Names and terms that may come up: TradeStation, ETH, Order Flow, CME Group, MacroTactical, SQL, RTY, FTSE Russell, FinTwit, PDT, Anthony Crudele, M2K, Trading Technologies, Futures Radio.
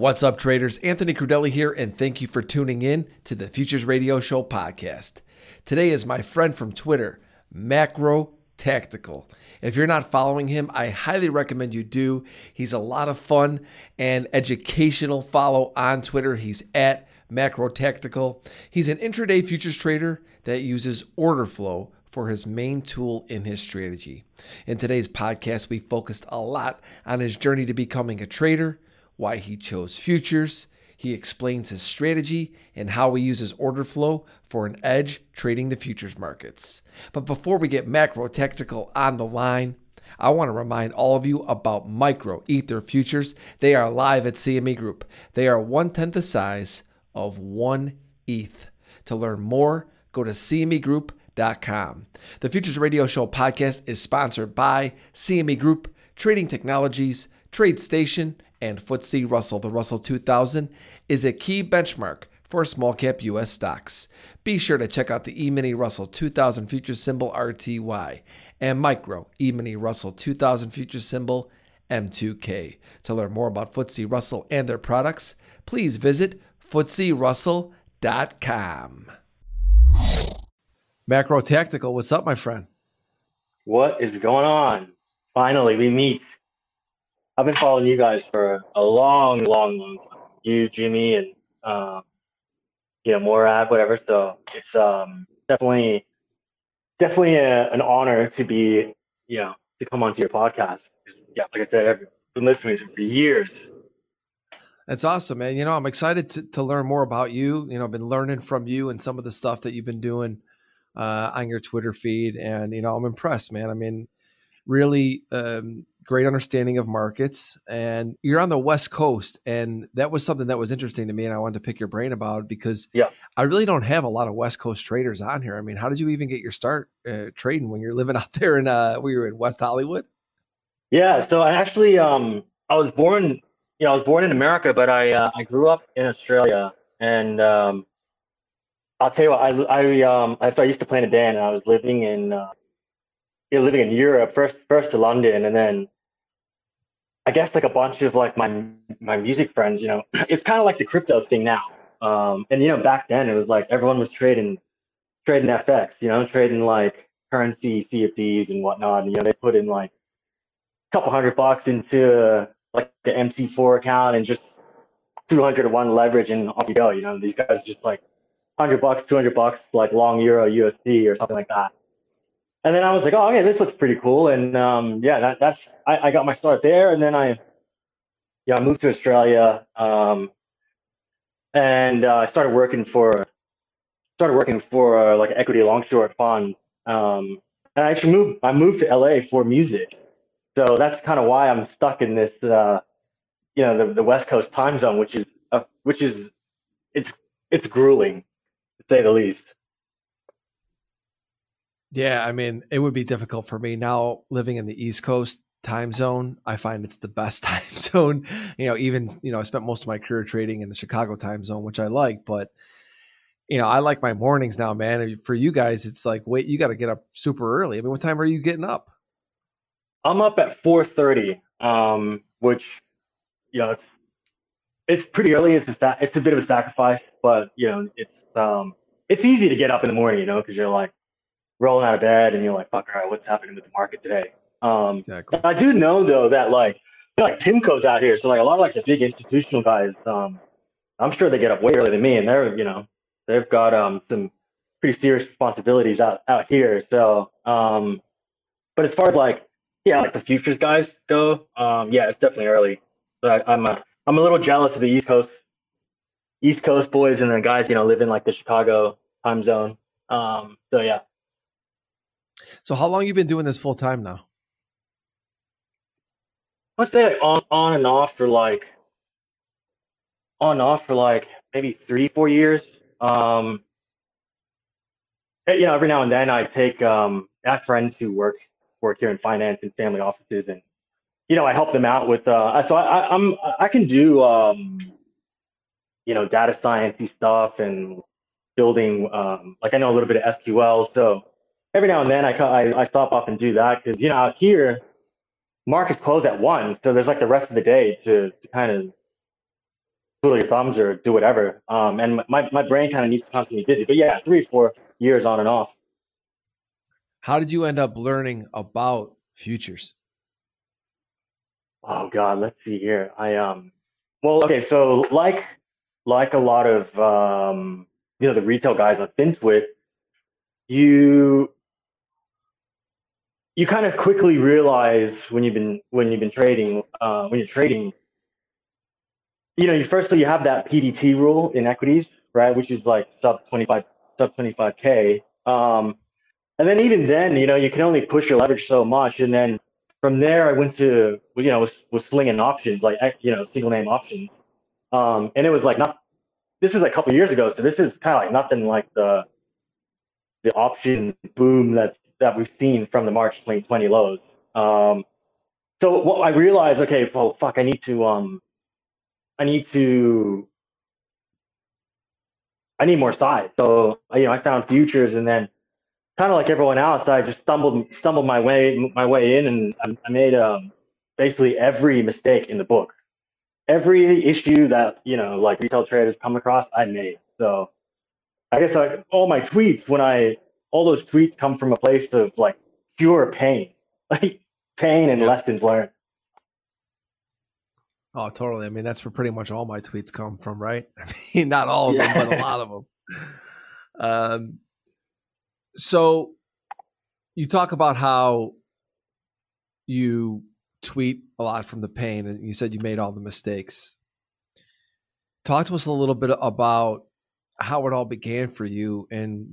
What's up, traders? Anthony Crudele here, and thank you for tuning in to the Futures Radio Show podcast. Today is my friend from Twitter, MacroTactical. If you're not following him, I highly recommend you do. He's a lot of fun and educational follow on Twitter. He's at MacroTactical. He's an intraday futures trader that uses Order Flow for his main tool in his strategy. In today's podcast, we focused a lot on his journey to becoming a trader, why he chose futures. He explains his strategy and how he uses order flow for an edge trading the futures markets. But before we get MacroTactical on the line, I want to remind all of you about Micro Ether Futures. They are live at CME Group. They are 1/10 the size of one ETH. To learn more, go to CMEGroup.com. The Futures Radio Show podcast is sponsored by CME Group, Trading Technologies, TradeStation, and FTSE Russell. The Russell 2000 is a key benchmark for small cap U.S. stocks. Be sure to check out the E-mini Russell 2000 future symbol RTY and Micro E-mini Russell 2000 future symbol M2K. To learn more about FTSE Russell and their products, please visit FTSERussell.com. MacroTactical, what's up, my friend? What is going on? Finally, we meet. I've been following you guys for a long time. You, Jimmy, and Morad, whatever. So it's definitely an honor to be, to come onto your podcast. Yeah, like I said, I've been listening to you for years. That's awesome, man. I'm excited to learn more about you. I've been learning from you and some of the stuff that you've been doing on your Twitter feed. And, I'm impressed, man. I mean, really great understanding of markets, and you're on the West Coast. And that was something that was interesting to me. And I wanted to pick your brain about it because I really don't have a lot of West Coast traders on here. I mean, how did you even get your start trading when you're living out there where you're in West Hollywood? Yeah. So I actually, I was born in America, but I grew up in Australia, and, I'll tell you what, I used to play in a band, and I was living in Europe, first to London, and then I guess like a bunch of like my music friends, it's kind of like the crypto thing now. Back then it was like everyone was trading FX, trading like currency CFDs and whatnot. And, they put in like a couple $100 into like the MC4 account and just 200-to-1 leverage, and off you go. These guys just like $100, $200, like long euro USD or something like that. And then I was like, oh, okay, this looks pretty cool. And I got my start there. And then I moved to Australia, and I started working for like an equity long short fund. And I actually moved to LA for music. So that's kind of why I'm stuck in this, the West Coast time zone, which is grueling, to say the least. Yeah, I mean, it would be difficult for me now living in the East Coast time zone. I find it's the best time zone. I spent most of my career trading in the Chicago time zone, which I like, but I like my mornings now, man. For you guys, it's like, wait, you got to get up super early. I mean, what time are you getting up? I'm up at 4:30, which, it's pretty early. It's a bit of a sacrifice, but it's easy to get up in the morning, because you're like rolling out of bed and you're like, fuck, all right, what's happening with the market today? Exactly. I do know though that like PIMCO's out here, so like a lot of like the big institutional guys, I'm sure they get up way earlier than me, and they're they've got some pretty serious responsibilities out here. So but as far as like the futures guys go, it's definitely early. But I'm a little jealous of the East Coast boys and the guys, live in like the Chicago time zone. So yeah. So how long you been doing this full time now? Let's say on and off for maybe 3-4 years. Every now and then I take I have friends who work here in finance and family offices, and I help them out with. I can do data science-y stuff and building. I know a little bit of SQL, so every now and then I stop off and do that because out here markets close at 1:00, so there's like the rest of the day to kind of twiddle your thumbs or do whatever. And my brain kind of needs to constantly be busy. But yeah, 3-4 years on and off. How did you end up learning about futures? Oh God, let's see here. So like a lot of the retail guys on FinTwit, you kind of quickly realize when you're trading, firstly you have that PDT rule in equities, right, which is like sub 25K. And then even then, you can only push your leverage so much. And then from there, I went to, was slinging options, like, single name options. And it was like, this is like a couple of years ago. So this is kind of like nothing like the option boom that we've seen from the March 2020 lows. So what I realized, okay, well, fuck, I need more size. So, I found futures, and then kind of like everyone else, I just stumbled my way in, and I made basically every mistake in the book. Every issue that like retail traders come across, I made. So I guess like all my tweets, all those tweets come from a place of like pure pain, like pain and lessons learned. Oh, totally. I mean, that's where pretty much all my tweets come from, right? I mean, not all of them, but a lot of them. So you talk about how you tweet a lot from the pain, and you said you made all the mistakes. Talk to us a little bit about how it all began for you and